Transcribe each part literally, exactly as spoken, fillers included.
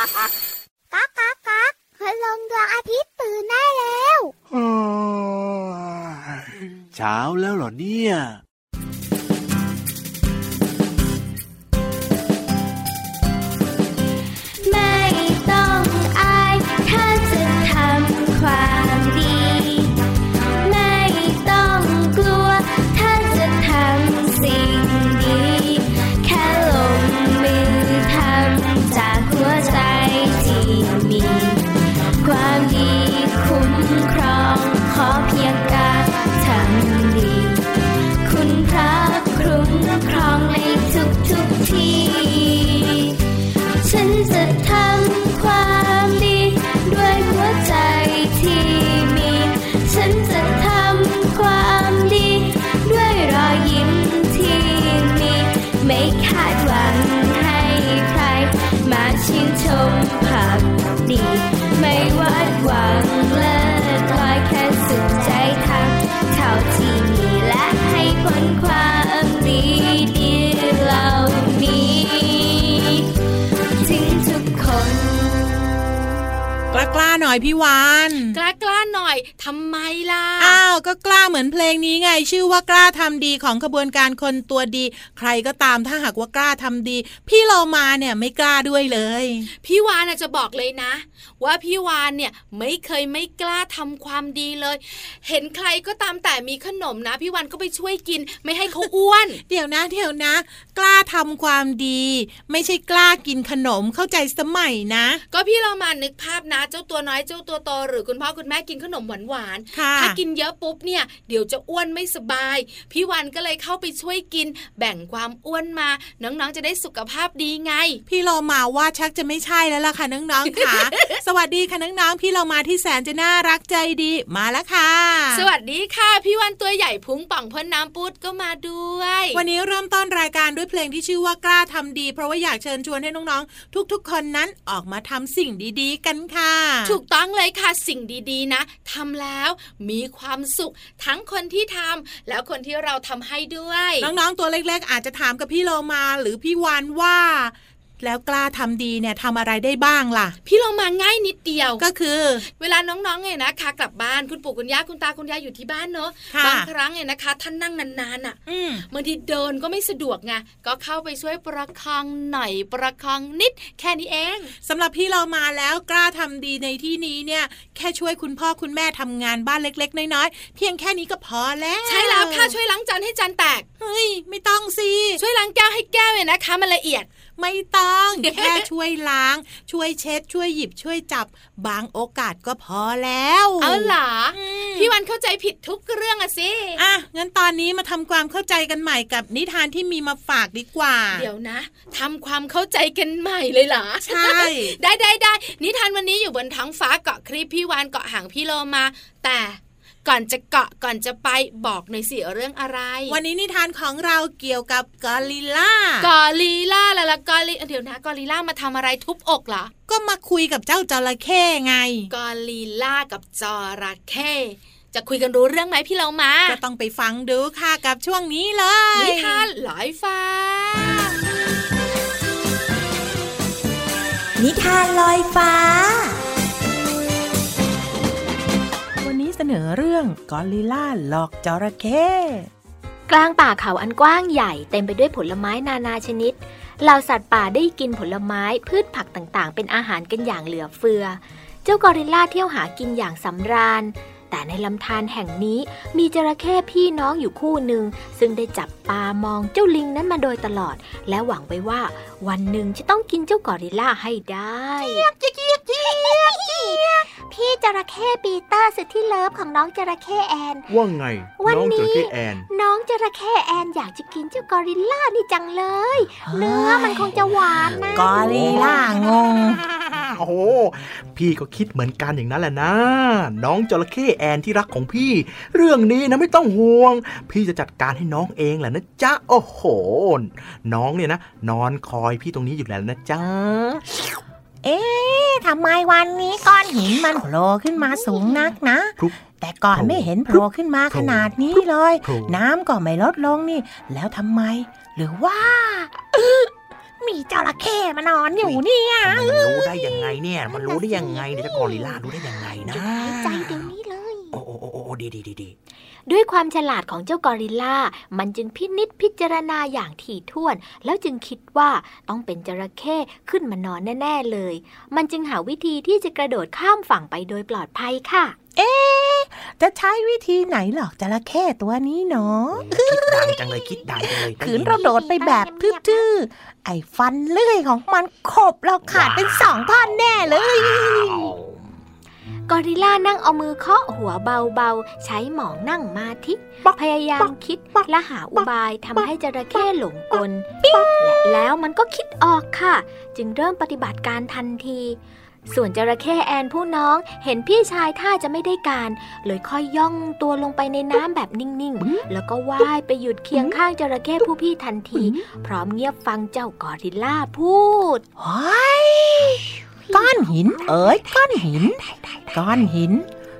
ก๊ากก๊ากก๊ากพระลงดวงอาทิตย์ตื่นได้แล้วเช้าแล้วเหรอเนี่ยกล้าหน่อยพี่วานกล้ากล้าหน่อยทำไมล่ะอ้าวก็กล้าเหมือนเพลงนี้ไงชื่อว่ากล้าทำดีของขบวนการคนตัวดีใครก็ตามถ้าหากว่ากล้าทำดีพี่เรามาเนี่ยไม่กล้าด้วยเลยพี่วานจะบอกเลยนะว่าพี่วานเนี่ยไม่เคยไม่กล้าทำความดีเลยเห็นใครก็ตามแต่มีขนมนะพี่วานก็ไปช่วยกินไม่ให้เขาอ้วนเดี๋ยวนะเดี๋ยวนะกล้าทำความดีไม่ใช่กล้ากินขนมเข้าใจสมัยนะก็พี่เรามานึกภาพนะเจ้าตัวน้อยเจ้าตัวโตหรือคุณพ่อคุณแม่กินขนมหวานๆถ้ากินเยอะปุ๊บเนี่ยเดี๋ยวจะอ้วนไม่สบายพี่วานก็เลยเข้าไปช่วยกินแบ่งความอ้วนมาน้องๆจะได้สุขภาพดีไงพี่เรามาว่าชักจะไม่ใช่แล้วล่ะค่ะน้องๆค่ะ สวัสดีค่ะน้องๆพี่เรามาที่แสนจะน่ารักใจดีมาแล้วค่ะสวัสดีค่ะพี่วานตัวใหญ่พุงป่องพ่นน้ำปุดก็มาด้วยวันนี้เริ่มต้นรายการด้วยเพลงที่ชื่อว่ากล้าทำดีเพราะว่าอยากเชิญชวนให้น้องๆทุกๆคนนั้นออกมาทำสิ่งดีๆกันค่ะถูกต้องเลยค่ะสิ่งดีๆนะทำแล้วมีความสุขทั้งคนที่ทำแล้วคนที่เราทำให้ด้วยน้องๆตัวเล็กๆอาจจะถามกับพี่โลมาหรือพี่วานว่าแล้วกล้าทำดีเนี่ยทำอะไรได้บ้างล่ะพี่เรามาง่ายนิดเดียวก็คือเวลาน้องๆเนี่ยนะคะกลับบ้านคุณปู่คุณย่าคุณตาคุณยายอยู่ที่บ้านเนอะบางครั้งเนี่ยนะคะท่านนั่งนานๆอ่ะบางทีเดินก็ไม่สะดวกไงก็เข้าไปช่วยประคองหน่อยประคองนิดแค่นี้เองสำหรับพี่เรามาแล้วกล้าทำดีในที่นี้เนี่ยแค่ช่วยคุณพ่อคุณแม่ทำงานบ้านเล็กๆน้อยๆเพียงแค่นี้ก็พอแล้วใช่แล้วค่ะช่วยล้างจานให้จานแตกเฮ้ยไม่ต้องสิช่วยล้างแก้วให้แก้วเนี่ยนะคะมันละเอียดไม่ต้องแค่ช่วยล้างช่วยเช็ดช่วยหยิบช่วยจับบางโอกาสก็พอแล้วเอาหรอพี่วันเข้าใจผิดทุกเรื่องอะสิอ่ะงั้นตอนนี้มาทำความเข้าใจกันใหม่กับนิทานที่มีมาฝากดีกว่าเดี๋ยวนะทำความเข้าใจกันใหม่เลยเหรอใช่ ได้ได้ได้นิทานวันนี้อยู่บนท้องฟ้าเกาะคลิปพี่วันเกาะหางพี่โลมาแต่ก่อนจะเกาะก่อนจะไปบอกหน่อยสิเรื่องอะไรวันนี้นิทานของเราเกี่ยวกับกอริลลากอริลลาแล้วล่ะกอริเดี๋ยวนะกอริลลามาทำอะไรทุบอกเหรอก็มาคุยกับเจ้าจระเข้ไงกอริลลากับจระเข้จะคุยกันรู้เรื่องไหมพี่เรามาก็ต้องไปฟังดูค่ะกับช่วงนี้เลยนิทานลอยฟ้านิทานลอยฟ้าเสนอเรื่องกอริลลาหลอกจระเข้กลางป่าเขาอันกว้างใหญ่เต็มไปด้วยผลไม้นานาชนิดเหล่าสัตว์ป่าได้กินผลไม้พืชผักต่างๆเป็นอาหารกันอย่างเหลือเฟือเจ้ากอริลลาเที่ยวหากินอย่างสำราญแต่ในลำธารแห่งนี้มีจระเข้พี่น้องอยู่คู่หนึ่งซึ่งได้จับตามองเจ้าลิงนั้นมาโดยตลอดและหวังไว้ว่าวันหนึ่งจะต้องกินเจ้ากอริลลาให้ได้เจี๊ยบเจี๊ยบเจี๊ยบเจี๊ยบพี่จระเข้ปีเตอร์สุดที่เลิฟของน้องจระเข้แอนว่าไงวันนี้น้องจระเข้แอนอยากจะกินเจ้ากอริลลานี่จังเลยเนื้อมันคงจะหวานนะกอริลลางงโอ้โหพี่ก็คิดเหมือนกันอย่างนั้นแหละนะน้องจระเข้แอนที่รักของพี่เรื่องนี้นะไม่ต้องห่วงพี่จะจัดการให้น้องเองแหละนะจ๊ะโอ้โหน้องเนี่ยนะนอนคอยพี่ตรงนี้อยู่แล้วนะจ๊ะเอ๊ะทำไมวันนี้ก้อนหินมันโผล่ขึ้นมาสูงนักนะแต่ก่อนไม่เห็นโผล่ขึ้นมาขนาดนี้เลยน้ำก็ไม่ลดลงนี่แล้วทำไมหรือว่า มีจระเข้มานอนอยู่เนี่ยมันรู้ได้ยังไงเนี่ยมันรู้ได้ยังไงเนี่ยจะกอริลลารู้ได้ยังไงนะใจเดี๋ยวนี้เลยโอ้โอ้โอ้ดีดีดีด้วยความฉลาดของเจ้ากอริลลามันจึงพินิจพิจารณาอย่างถี่ถ้วนแล้วจึงคิดว่าต้องเป็นจระเข้ขึ้นมานอนแน่ๆเลยมันจึงหาวิธีที่จะกระโดดข้ามฝั่งไปโดยปลอดภัยค่ะเอ๊ะจะใช้วิธีไหนหรอกจระเข้ตัวนี้เนาะคิดดังจังเลยคิดดังจังเลยขืนเราโดดไปแบบทื่อๆไอ้ฟันเลื่อยของมันขบเราขาดเป็นสองท่อนแน่เลยกอริลลานั่งเอามือเคาะหัวเบาๆใช้หมองนั่งมาธิพยายามคิดและหาอุบายทำให้จระเข้หลงกลและแล้วมันก็คิดออกค่ะจึงเริ่มปฏิบัติการทันทีส่วนจระเข้แอนผู้น้องเห็นพี่ชายท่าจะไม่ได้การเลยค่อยย่องตัวลงไปในน้ำแบบนิ่งๆแล้วก็ว่ายไปหยุดเคียงข้างจระเข้ผู้พี่ทันทีพร้อมเงียบฟังเจ้ากอริลลาพูดโอ้ยก้อนหินเอ๋ยก้อนหินก้อนหิน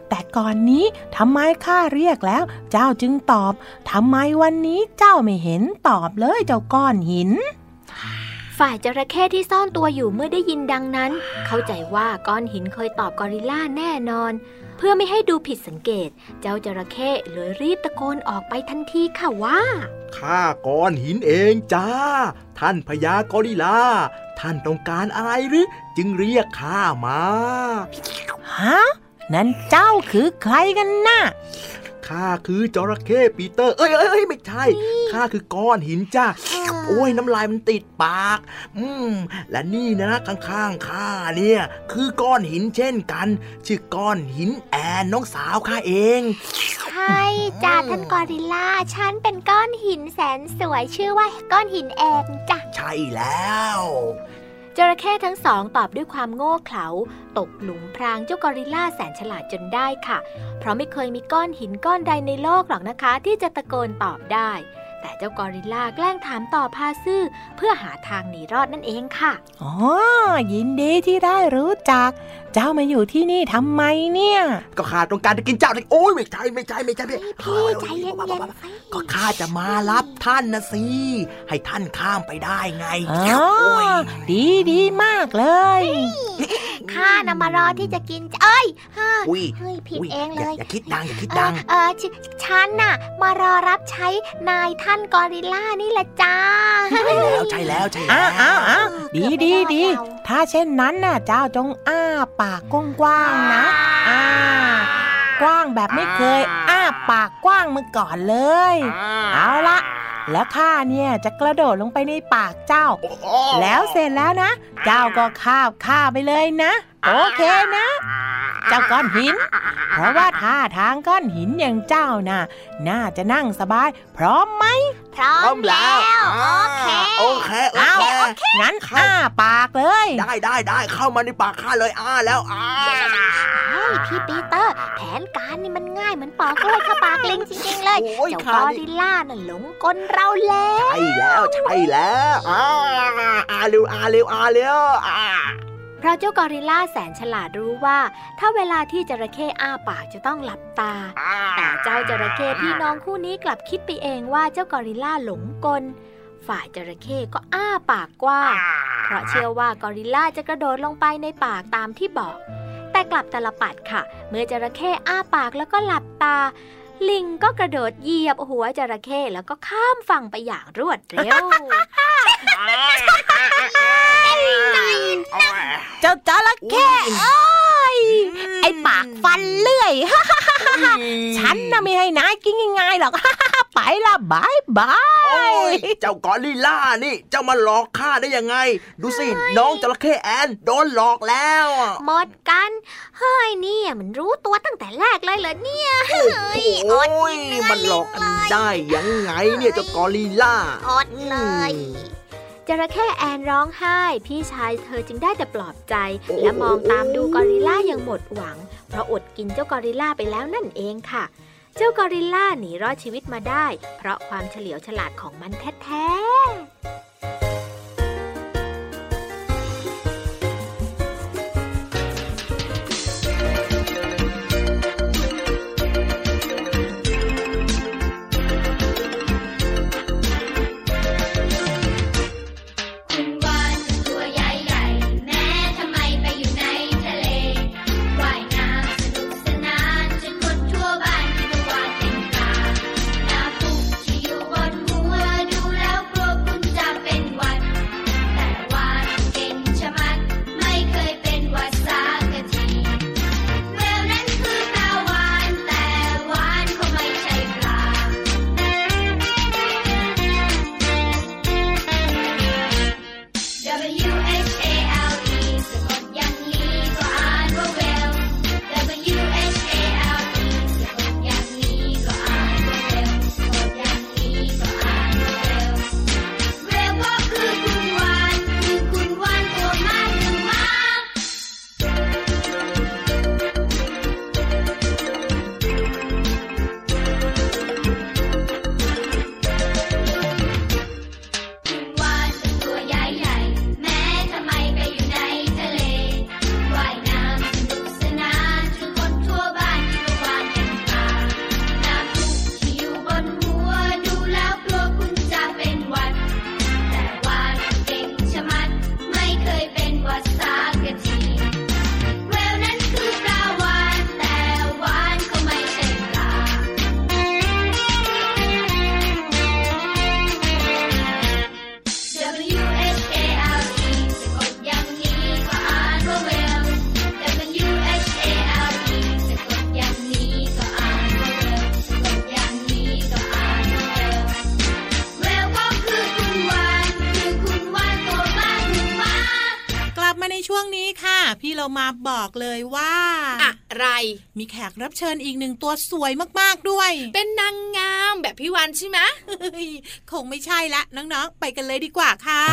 แต่ก่อนนี้ทำไมข้าเรียกแล้วเจ้าจึงตอบทำไมวันนี้เจ้าไม่เห็นตอบเลยเจ้าก้อนหินฝ่ายจระเข้ที่ซ่อนตัวอยู่เมื่อได้ยินดังนั้นเข้าใจว่าก้อนหินเคยตอบกอริลลาแน่นอนเพื่อไม่ให้ดูผิดสังเกตเจ้าจระเข้เลยรีบตะโกนออกไปทันทีค่ะว่าข้าก้อนหินเองจ้าท่านพญากอริลลาท่านต้องการอะไรหรือจึงเรียกข้ามาฮะนั่นเจ้าคือใครกันน่ะข้าคือจระเข้ปีเตอร์เอ้ยเอ้ยไม่ใช่ข้าคือก้อนหินจ้าโอ้ยน้ำลายมันติดปากอืมและนี่นะข้างๆข้าเนี่ยคือก้อนหินเช่นกันชื่อก้อนหินแอนน้องสาวข้าเองใช่จ้าท่านกอริลลาฉันเป็นก้อนหินแสนสวยชื่อว่าก้อนหินแอนจ้ะใช่แล้วจระเข้ทั้งสองตอบด้วยความโง่เขลาตกหลุมพรางเจ้ากอริลลาแสนฉลาดจนได้ค่ะเพราะไม่เคยมีก้อนหินก้อนใดในโลกหรอกนะคะที่จะตะโกนตอบได้แต่เจ้ากอริลลาแกล้งถามต่อพาซื่อเพื่อหาทางหนีรอดนั่นเองค่ะอ๋อยินดีที่ได้รู้จักเจ้ามาอยู่ที่นี่ทำไมเนี่ยก็ข้าต้องการจะกินเจ้าเลยโอ้ยไม่ใช่ไม่ใช่ไม่ใช่พี่พี่ใจเย็นๆก็ข้าจะมารับท่านนะสิให้ท่านข้ามไปได้ไงโอ้ยดีดีมากเลยข้านะมารอที่จะกินเอ้ยเฮ้ยผิดเองเลยอย่าคิดดังอย่าคิดดังเออฉันน่ะมารอรับใช้นายท่านกอริลลานี่แหละจ้าใช่แล้วใช่แล้วใช่แล้วอ้าวอ้าวดีดีดีถ้าเช่นนั้นน่ะเจ้าจงอ้าปากกว้างๆนะอ้ากว้างแบบไม่เคยอ้าปากกว้างมาก่อนเลยเอาละแล้วข้าเนี่ยจะกระโดดลงไปในปากเจ้าแล้วเสร็จแล้วนะเจ้าก็คาบข้าไปเลยนะโอเคนะเจ้าก้อนหินเพราะว่าท่าทางก้อนหินอย่างเจ้าน่ะน่าจะนั่งสบายพร้อมไหมพร้อมแล้วโอเคโอเคเอางั้นอ้าปากเลยได้ได้ได้เข้ามาในปากข้าเลยอ้าแล้วอ้าพี่ปีเตอร์แผนการนี่มันง่ายเหมือนปอกกล้วยเข้าปากเล็งจริงๆเลยเจ้ากอริลลาน่ะหลงกลเราแล้วใช่แล้วใช่แล้วอ้าอ้าเร็วอ้าเร็วอ้าเร็วอ้าเพราะเจ้ากอริลลาแสนฉลาดรู้ว่าถ้าเวลาที่จระเข้อ้าปากจะต้องหลับตาแต่เจ้าจระเข้พี่น้องคู่นี้กลับคิดไปเองว่าเจ้ากอริลลาหลงกลฝ่ายจระเข้ก็อ้าปากกว้างเพราะเชื่อว่ากอริลลาจะกระโดดลงไปในปากตามที่บอกแต่กลับตาลปัดค่ะเมื่อจระเข้อ้าปากแล้วก็หลับตาลิงก็กระโดดเหยียบหัวจระเข้แล้วก็ข้ามฝั่งไปอย่างรวดเร็วเจ้าจระเข้เอ้ยไอ้ปากฟันเลื่อยฉันน่ะไม่ให้นายกินง่ายๆหรอกไปละบายบายเจ้ากอริลลานี่เจ้ามาหลอกข้าได้ยังไงดูสิน้องจระเข้แอนโดนหลอกแล้วหมดกันเฮ้ยเนี่ยมันรู้ตัวตั้งแต่แรกเลยเหรอเนี่ยเฮ้ยอดเลยมันหลอกกันได้ยังไงเนี่ยเจ้ากอริลลาอดเลยจระเข้แอนร้องไห้พี่ชายเธอจึงได้แต่ปลอบใจและมองตามดูกอริลลาอย่างหมดหวังเพราะอดกินเจ้ากอริลลาไปแล้วนั่นเองค่ะเจ้ากอริลลาหนีรอดชีวิตมาได้เพราะความเฉลียวฉลาดของมันแท้ๆ ช่วงนี้ค่ะพี่เรามาบอกเลยว่าอะไรมีแขกรับเชิญอีกหนึ่งตัวสวยมากๆด้วยเป็นนางงามแบบพี่วันใช่ไหม คงไม่ใช่ละน้องๆไปกันเลยดีกว่าค่ะ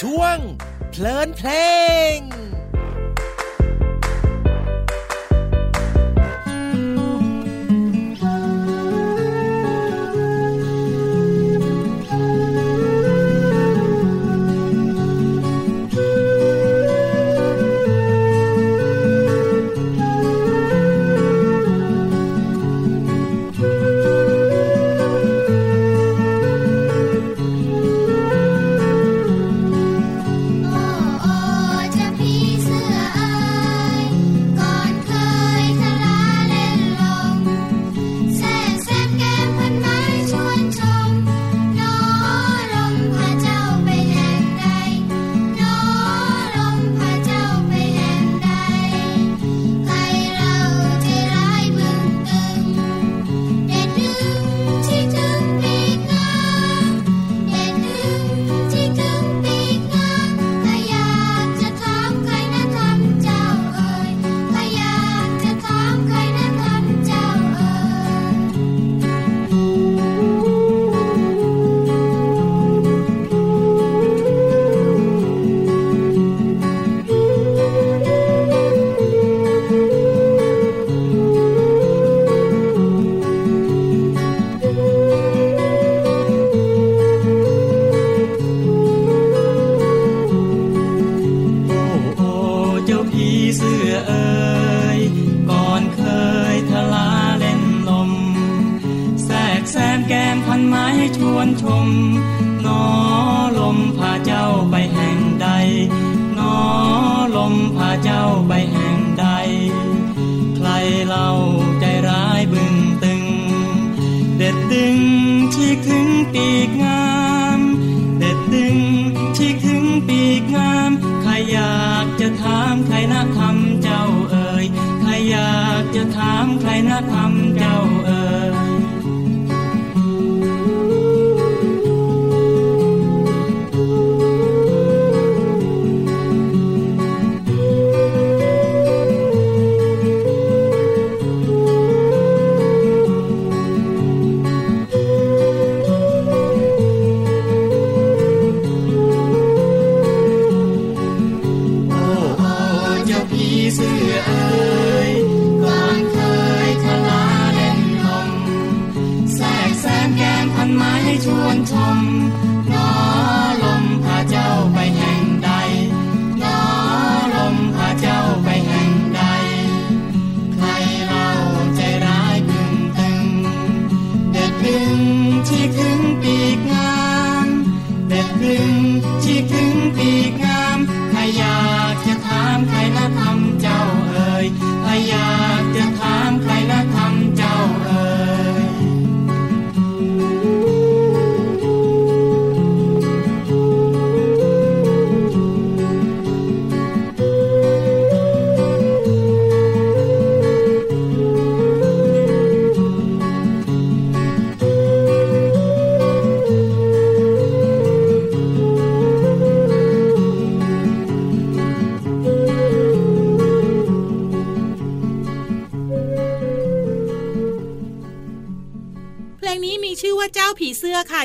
ช่วงเพลินเพลง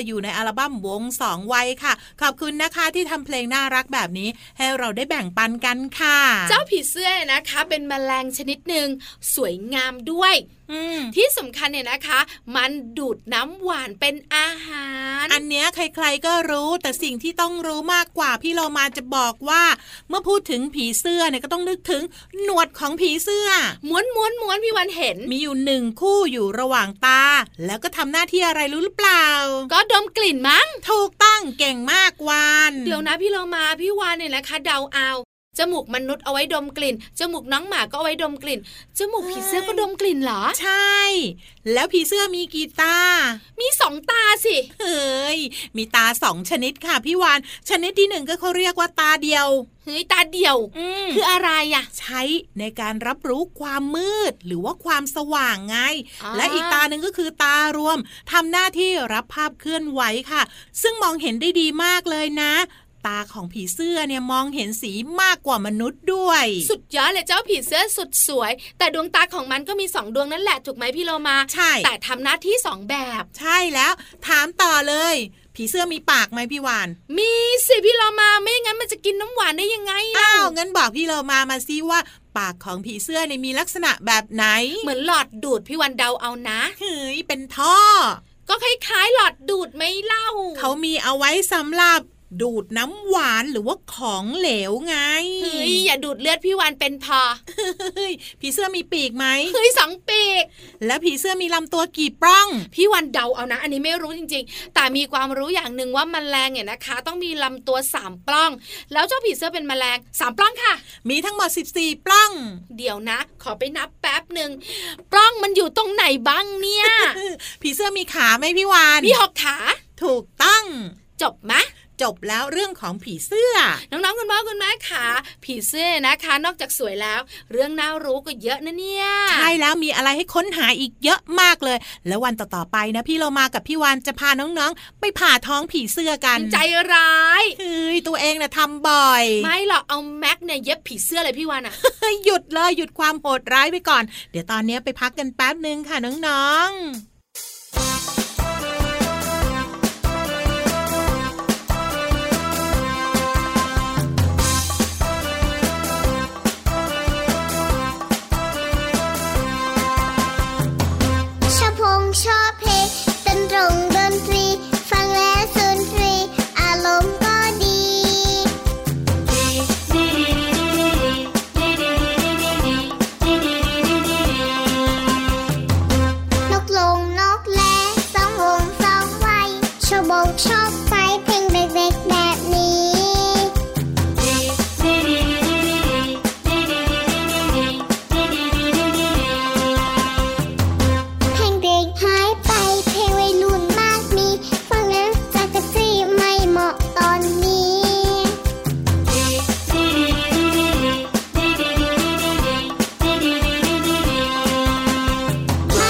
อยู่ในอัลบั้มวงสองวัยค่ะขอบคุณนะคะที่ทำเพลงน่ารักแบบนี้ให้เราได้แบ่งปันกันค่ะเจ้าผีเสื้อนะคะเป็นแมลงชนิดหนึ่งสวยงามด้วยที่สำคัญเนี่ยนะคะมันดูดน้ำหวานเป็นอาหารอันเนี้ยใครๆก็รู้แต่สิ่งที่ต้องรู้มากกว่าพี่เรามาจะบอกว่าเมื่อพูดถึงผีเสื้อเนี่ยก็ต้องนึกถึงหนวดของผีเสื้อม้วนม้วนม้วนพี่วันเห็นมีอยู่หนึ่งคู่อยู่ระหว่างตาแล้วก็ทำหน้าที่อะไรรู้หรือเปล่าก็ดมกลิ่นมั้งถูกต้องเก่งมากวานเดี๋ยวนะพี่เรามาพี่วานเนี่ยนะคะเดาเอาจมูกมนุษย์เอาไว้ดมกลิ่นจมูกน้องหมาก็เอาไว้ดมกลิ่นจมูกผีเสื้อก็ดมกลิ่นเหรอใช่แล้วผีเสื้อมีกี่ตามีสองตาสิเฮ้ยมีตาสองชนิดค่ะพี่วานชนิดที่หนึ่งก็เขาเรียกว่าตาเดียวเฮ้ยตาเดียวคืออะไรอะใช้ในการรับรู้ความมืดหรือว่าความสว่างไงและอีกตาหนึ่งก็คือตารวมทำหน้าที่รับภาพเคลื่อนไหวค่ะซึ่งมองเห็นได้ดีมากเลยนะ ตาของผีเสื้อเนี่ยมองเห็นสีมากกว่ามนุษย์ด้วยสุดยอดเลยเจ้าผีเสื้อสุดสวยแต่ดวงตาของมันก็มีสองดวงนั่นแหละถูกไหมพี่โลมาใช่แต่ทำหน้าที่สองแบบใช่แล้วถามต่อเลยผีเสื้อมีปากไหมพี่วานมีสิพี่โลมาไม่งั้นมันจะกินน้ำหวานได้ยังไงอ้าวงั้นบอกพี่โลมามาสิว่าปากของผีเสื้อเนี่ยมีลักษณะแบบไหนเหมือนหลอดดูดพี่วันเดาเอานะเฮ้ยเป็นท่อก็คล้ายๆหลอดดูดไม่เล่าเขามีเอาไว้สำหรับดูดน้ำหวานหรือว่าของเหลวไงเฮ้ยอย่าดูดเลือดพี่วานเป็นพอเฮ้ยผีเสื้อมีปีกไหมเฮ้ยสองปีกแล้วผีเสื้อมีลำตัวกี่ปล้องพี่วานเดาเอานะอันนี้ไม่รู้จริงๆแต่มีความรู้อย่างนึงว่าแมลงเนี่ยนะคะต้องมีลำตัวสามปล้องแล้วเจ้าผีเสื้อเป็นแมลงสามปล้องค่ะมีทั้งหมดสิบสี่ปล้องเดี๋ยวนะขอไปนับแป๊บนึงปล้องมันอยู่ตรงไหนบ้างเนี่ยผีเสื้อมีขาไหมพี่วานมีหกขาถูกต้องจบมะจบแล้วเรื่องของผีเสื้อน้องๆคุณพ่อคุณแม่ค่ะผีเสื้อนะคะนอกจากสวยแล้วเรื่องน่ารู้ก็เยอะนะเนี่ยใช่แล้วมีอะไรให้ค้นหาอีกเยอะมากเลยแล้ววันต่อๆไปนะพี่โลมากับพี่วานจะพาน้องๆไปผ่าท้องผีเสื้อกันใจร้ายเฮ้ยตัวเองนะทำบ่อยไม่หรอกเอาแม็กเนี่ยเย็บผีเสื้อเลยพี่วานอ่ะ หยุดเลยหยุดความโหดร้ายไปก่อนเดี๋ยวตอนนี้ไปพักกันแป๊บนึงค่ะน้องๆชอบเพลงดนตรงดนตรีฟังแล้วสุนทรีอารมณ์ก็ดีนกลงนกแลสองวงสองไว้ชอบบกชอบไปเพลงเด็กๆแบบนี้ไม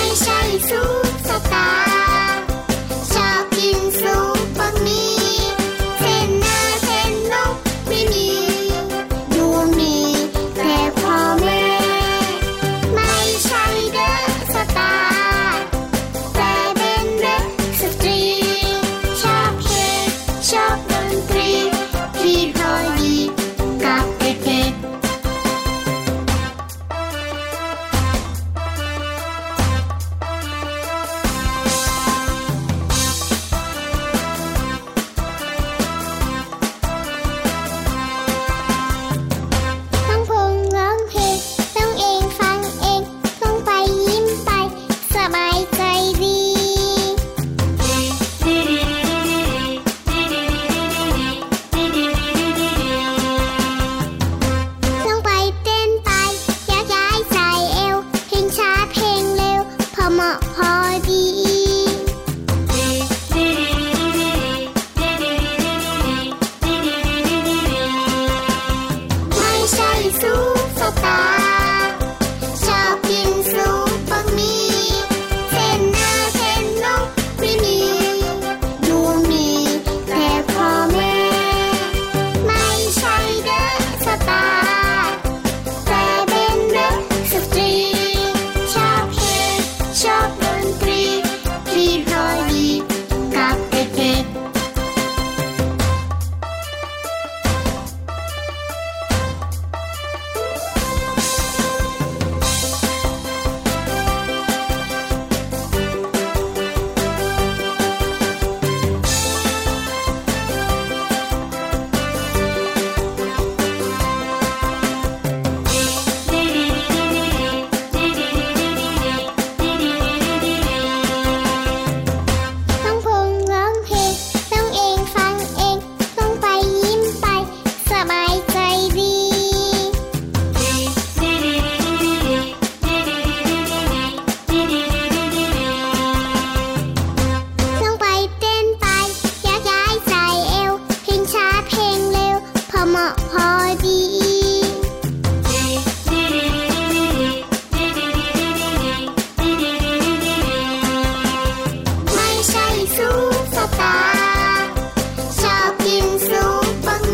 ่ใช่ซูเปอร์สตาร์ชอบกินซุปเปอร์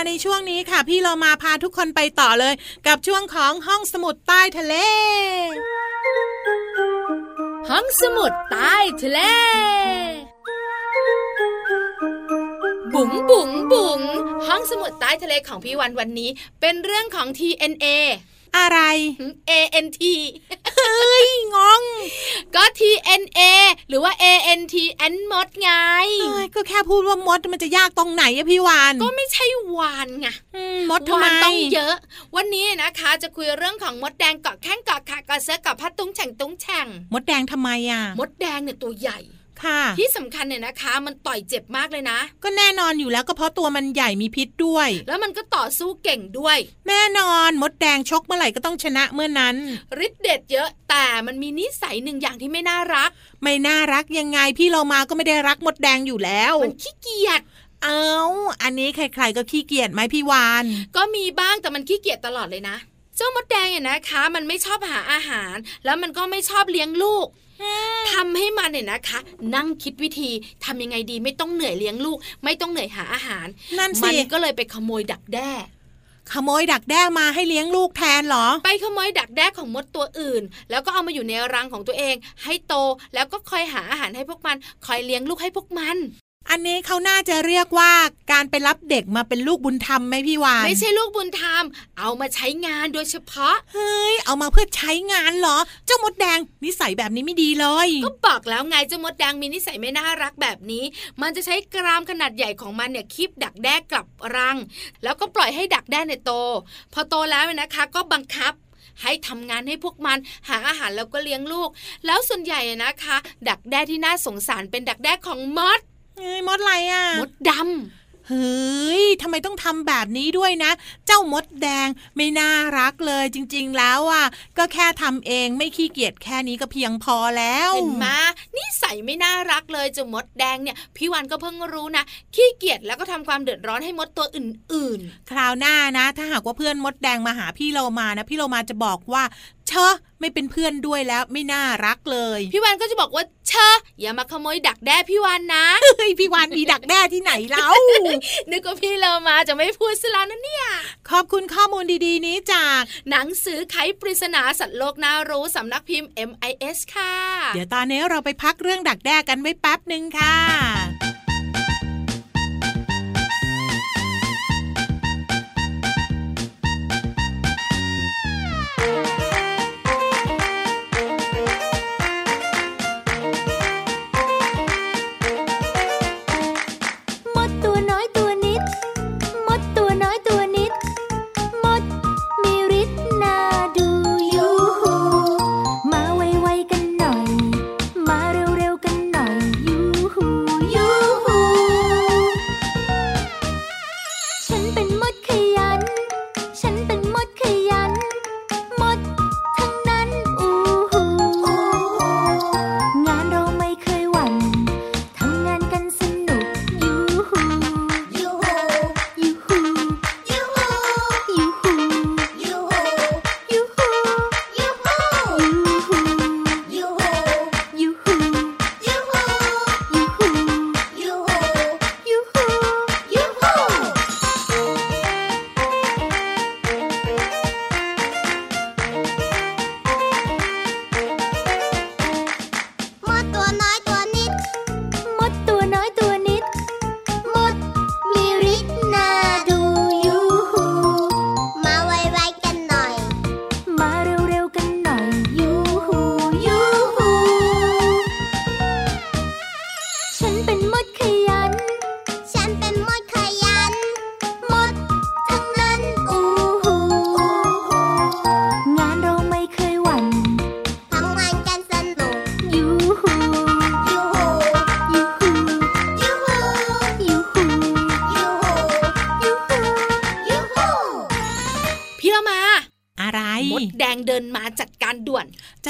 มาในช่วงนี้ค่ะพี่เรามาพาทุกคนไปต่อเลยกับช่วงของห้องสมุดใต้ทะเลห้องสมุดใต้ทะเลบุ๋งบุ๋งบุ๋งห้องสมุดใต้ทะเลของพี่วันวันนี้เป็นเรื่องของ ที เอ็น เอ อะไร เอ เอ็น ที เฮ้ยงงก็ ที เอ็น เอ หรือว่า เอ เอ็น ที อันมดไงก็แค่พูดว่ามดมันจะยากตรงไหนอะพี่วานก็ไม่ใช่วานไงมดทำไมต้องเยอะวันนี้นะคะจะคุยเรื่องของมดแดงเกาะแข้งเกาะขากระเซาะกับพัดตุ้งแฉ่งตุ้งแฉ่งมดแดงทำไมอะมดแดงเนี่ยตัวใหญ่ที่สำคัญเนี่ยนะคะมันต่อยเจ็บมากเลยนะก็แน่นอนอยู่แล้วก็เพราะตัวมันใหญ่มีพิษด้วยแล้วมันก็ต่อสู้เก่งด้วยแน่นอนมดแดงชกเมื่อไหร่ก็ต้องชนะเมื่อนั้นฤทธิ์เด็ดเยอะแต่มันมีนิสัยหนึ่งอย่างที่ไม่น่ารักไม่น่ารักยังไงพี่เรามาก็ไม่ได้รักมดแดงอยู่แล้วมันขี้เกียจเอาอันนี้ใครๆก็ขี้เกียจไหมพี่วานก็มีบ้างแต่มันขี้เกียจตลอดเลยนะเจ้ามดแดงเนี่ยนะคะมันไม่ชอบหาอาหารแล้วมันก็ไม่ชอบเลี้ยงลูกทำให้มันเนี่ยนะคะนั่งคิดวิธีทำยังไงดีไม่ต้องเหนื่อยเลี้ยงลูกไม่ต้องเหนื่อยหาอาหารมันก็เลยไปขโมยดักแด้ขโมยดักแด้มาให้เลี้ยงลูกแทนเหรอไปขโมยดักแด้ของมดตัวอื่นแล้วก็เอามาอยู่ในรังของตัวเองให้โตแล้วก็คอยหาอาหารให้พวกมันคอยเลี้ยงลูกให้พวกมันอันนี้เขาน่าจะเรียกว่าการไปรับเด็กมาเป็นลูกบุญธรรมไหมพี่วานไม่ใช่ลูกบุญธรรมเอามาใช้งานโดยเฉพาะเฮ้ยเอามาเพื่อใช้งานเหรอเจ้ามดแดงนิสัยแบบนี้ไม่ดีเลยก็บอกแล้วไงเจ้ามดแดงมีนิสัยไม่น่ารักแบบนี้มันจะใช้กรามขนาดใหญ่ของมันเนี่ยคีบดักแด้กลับรังแล้วก็ปล่อยให้ดักแด้เนี่ยโตพอโตแล้วนะคะก็บังคับให้ทำงานให้พวกมันหาอาหารแล้วก็เลี้ยงลูกแล้วส่วนใหญ่นะคะดักแด้ที่น่าสงสารเป็นดักแด้ของมดมดอะไรอ่ะมดดำเฮ้ยทำไมต้องทำแบบนี้ด้วยนะเจ้ามดแดงไม่น่ารักเลยจริงๆแล้วอ่ะก็แค่ทำเองไม่ขี้เกียจแค่นี้ก็เพียงพอแล้วเห็นไหมนิสัยไม่น่ารักเลยเจ้ามดแดงเนี่ยพี่วันก็เพิ่งรู้นะขี้เกียจแล้วก็ทำความเดือดร้อนให้มดตัวอื่นๆคราวหน้านะถ้าหากว่าเพื่อนมดแดงมาหาพี่เรามานะพี่เรามาจะบอกว่าเชอะไม่เป็นเพื่อนด้วยแล้วไม่น่ารักเลยพี่วานก็จะบอกว่าเชอะอย่ามาขโมยดักแด้พี่วานนะเฮ้ย พี่วานมีดักแด้ที่ไหนเล่า นึกว่าพี่เรามาจะไม่พูดซะแล้วนะเนี่ยขอบคุณข้อมูลดีๆนี้จากหนังสือไขปริศนาสัตว์โลกน่ารู้สำนักพิมพ์ เอ็ม ไอ เอส ค่ะเดี๋ยวตอนนี้เราไปพักเรื่องดักแด้กันไว้แป๊บนึงค่ะ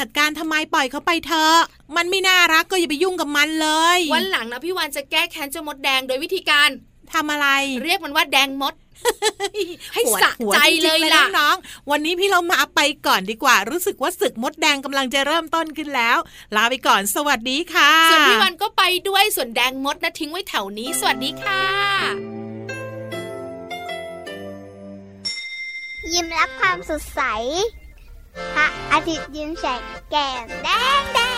จัดการทำไมปล่อยเขาไปเถอะมันไม่น่ารักก็อย่าไปยุ่งกับมันเลยวันหลังนะพี่วานจะแก้แค้นเจ้ามดแดงโดยวิธีการทำอะไรเรียกมันว่าแดงมด ให้สะใจเลยล่ะน้องวันนี้พี่เรามาไปก่อนดีกว่ารู้สึกว่าศึกมดแดงกำลังจะเริ่มต้นขึ้นแล้วลาไปก่อนสวัสดีค่ะส่วนพี่วานก็ไปด้วยส่วนแดงมดนะทิ้งไว้แถวนี้สวัสดีค่ะ ยิ้มรับความสดใสพระอาทิตย์ยิ้มแฉกแก้มแดงแดง